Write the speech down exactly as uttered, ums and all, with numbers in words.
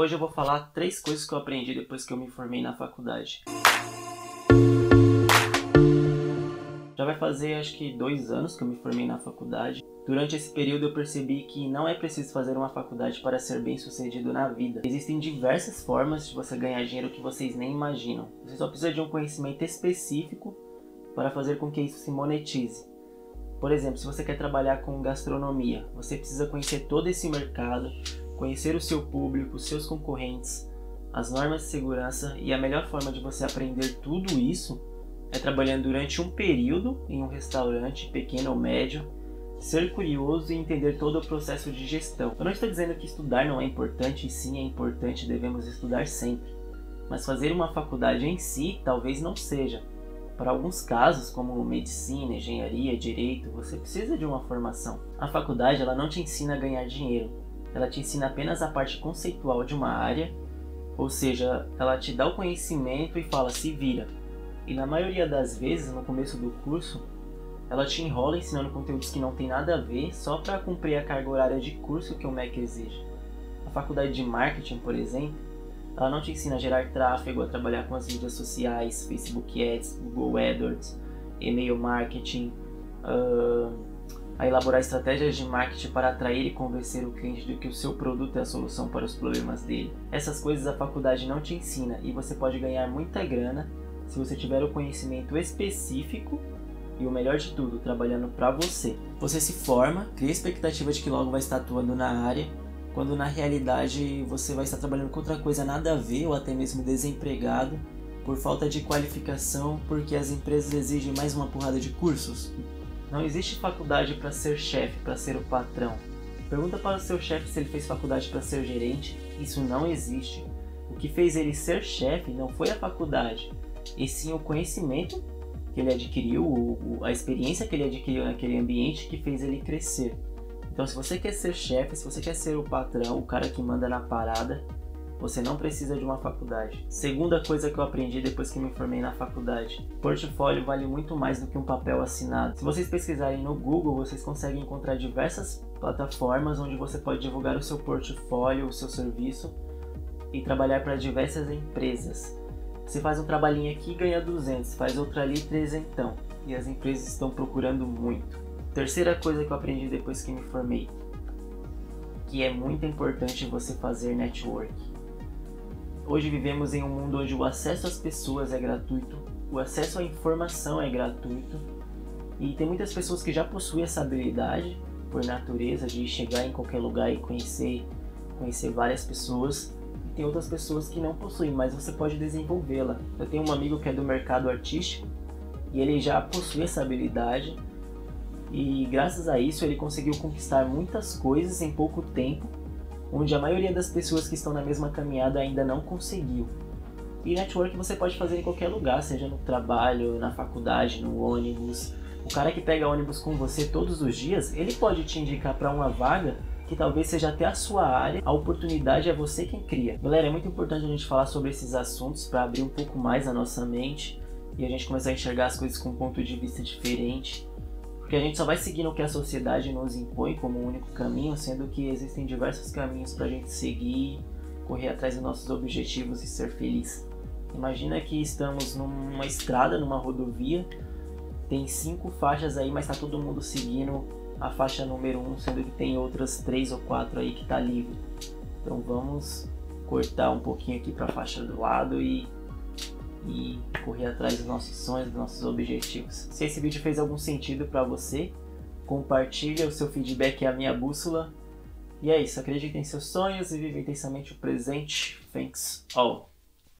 Hoje eu vou falar três coisas que eu aprendi depois que eu me formei na faculdade. Já vai fazer acho que dois anos que eu me formei na faculdade. Durante esse período eu percebi que não é preciso fazer uma faculdade para ser bem sucedido na vida. Existem diversas formas de você ganhar dinheiro que vocês nem imaginam. Você só precisa de um conhecimento específico para fazer com que isso se monetize. Por exemplo, se você quer trabalhar com gastronomia, você precisa conhecer todo esse mercado, conhecer o seu público, os seus concorrentes, as normas de segurança, e a melhor forma de você aprender tudo isso é trabalhando durante um período em um restaurante, pequeno ou médio, ser curioso e entender todo o processo de gestão. Eu não estou dizendo que estudar não é importante, e sim é importante, devemos estudar sempre. Mas fazer uma faculdade em si talvez não seja. Para alguns casos, como medicina, engenharia, direito, você precisa de uma formação. A faculdade ela não te ensina a ganhar dinheiro, ela te ensina apenas a parte conceitual de uma área, ou seja, ela te dá o conhecimento e fala, se vira. E na maioria das vezes, no começo do curso, ela te enrola ensinando conteúdos que não tem nada a ver só para cumprir a carga horária de curso que o M E C exige. A faculdade de marketing, por exemplo, ela não te ensina a gerar tráfego, a trabalhar com as mídias sociais, Facebook Ads, Google AdWords, e-mail marketing, uh, a elaborar estratégias de marketing para atrair e convencer o cliente de que o seu produto é a solução para os problemas dele. Essas coisas a faculdade não te ensina e você pode ganhar muita grana se você tiver o conhecimento específico e, o melhor de tudo, trabalhando para você. Você se forma, cria a expectativa de que logo vai estar atuando na área, quando na realidade você vai estar trabalhando com outra coisa nada a ver ou até mesmo desempregado por falta de qualificação, porque as empresas exigem mais uma porrada de cursos. Não existe faculdade para ser chefe, para ser o patrão. Pergunta para o seu chefe se ele fez faculdade para ser gerente, isso não existe. O que fez ele ser chefe não foi a faculdade, e sim o conhecimento que ele adquiriu, a experiência que ele adquiriu naquele ambiente que fez ele crescer. Então, se você quer ser chefe, se você quer ser o patrão, o cara que manda na parada, você não precisa de uma faculdade. Segunda coisa que eu aprendi depois que me formei na faculdade: portfólio vale muito mais do que um papel assinado. Se vocês pesquisarem no Google, vocês conseguem encontrar diversas plataformas onde você pode divulgar o seu portfólio, o seu serviço e trabalhar para diversas empresas. Você faz um trabalhinho aqui e ganha duzentos, faz outro ali trezentão, e as empresas estão procurando muito. Terceira coisa que eu aprendi depois que me formei, que é muito importante você fazer network. Hoje vivemos em um mundo onde o acesso às pessoas é gratuito, o acesso à informação é gratuito, e tem muitas pessoas que já possuem essa habilidade, por natureza, de chegar em qualquer lugar e conhecer, conhecer várias pessoas, e tem outras pessoas que não possuem, mas você pode desenvolvê-la. Eu tenho um amigo que é do mercado artístico, e ele já possui essa habilidade, e graças a isso ele conseguiu conquistar muitas coisas em pouco tempo, onde a maioria das pessoas que estão na mesma caminhada ainda não conseguiu. E network você pode fazer em qualquer lugar, seja no trabalho, na faculdade, no ônibus. O cara que pega ônibus com você todos os dias, ele pode te indicar para uma vaga que talvez seja até a sua área. A oportunidade é você quem cria. Galera, é muito importante a gente falar sobre esses assuntos para abrir um pouco mais a nossa mente e a gente começar a enxergar as coisas com um ponto de vista diferente. Porque a gente só vai seguindo o que a sociedade nos impõe como o único caminho, sendo que existem diversos caminhos para a gente seguir, correr atrás dos nossos objetivos e ser feliz. Imagina que estamos numa estrada, numa rodovia, tem cinco faixas aí, mas tá todo mundo seguindo a faixa número um, sendo que tem outras três ou quatro aí que tá livre. Então vamos cortar um pouquinho aqui para a faixa do lado e... e correr atrás dos nossos sonhos, dos nossos objetivos. Se esse vídeo fez algum sentido para você, compartilha, o seu feedback é a minha bússola. E é isso, acreditem em seus sonhos e vivem intensamente o presente. Thanks all!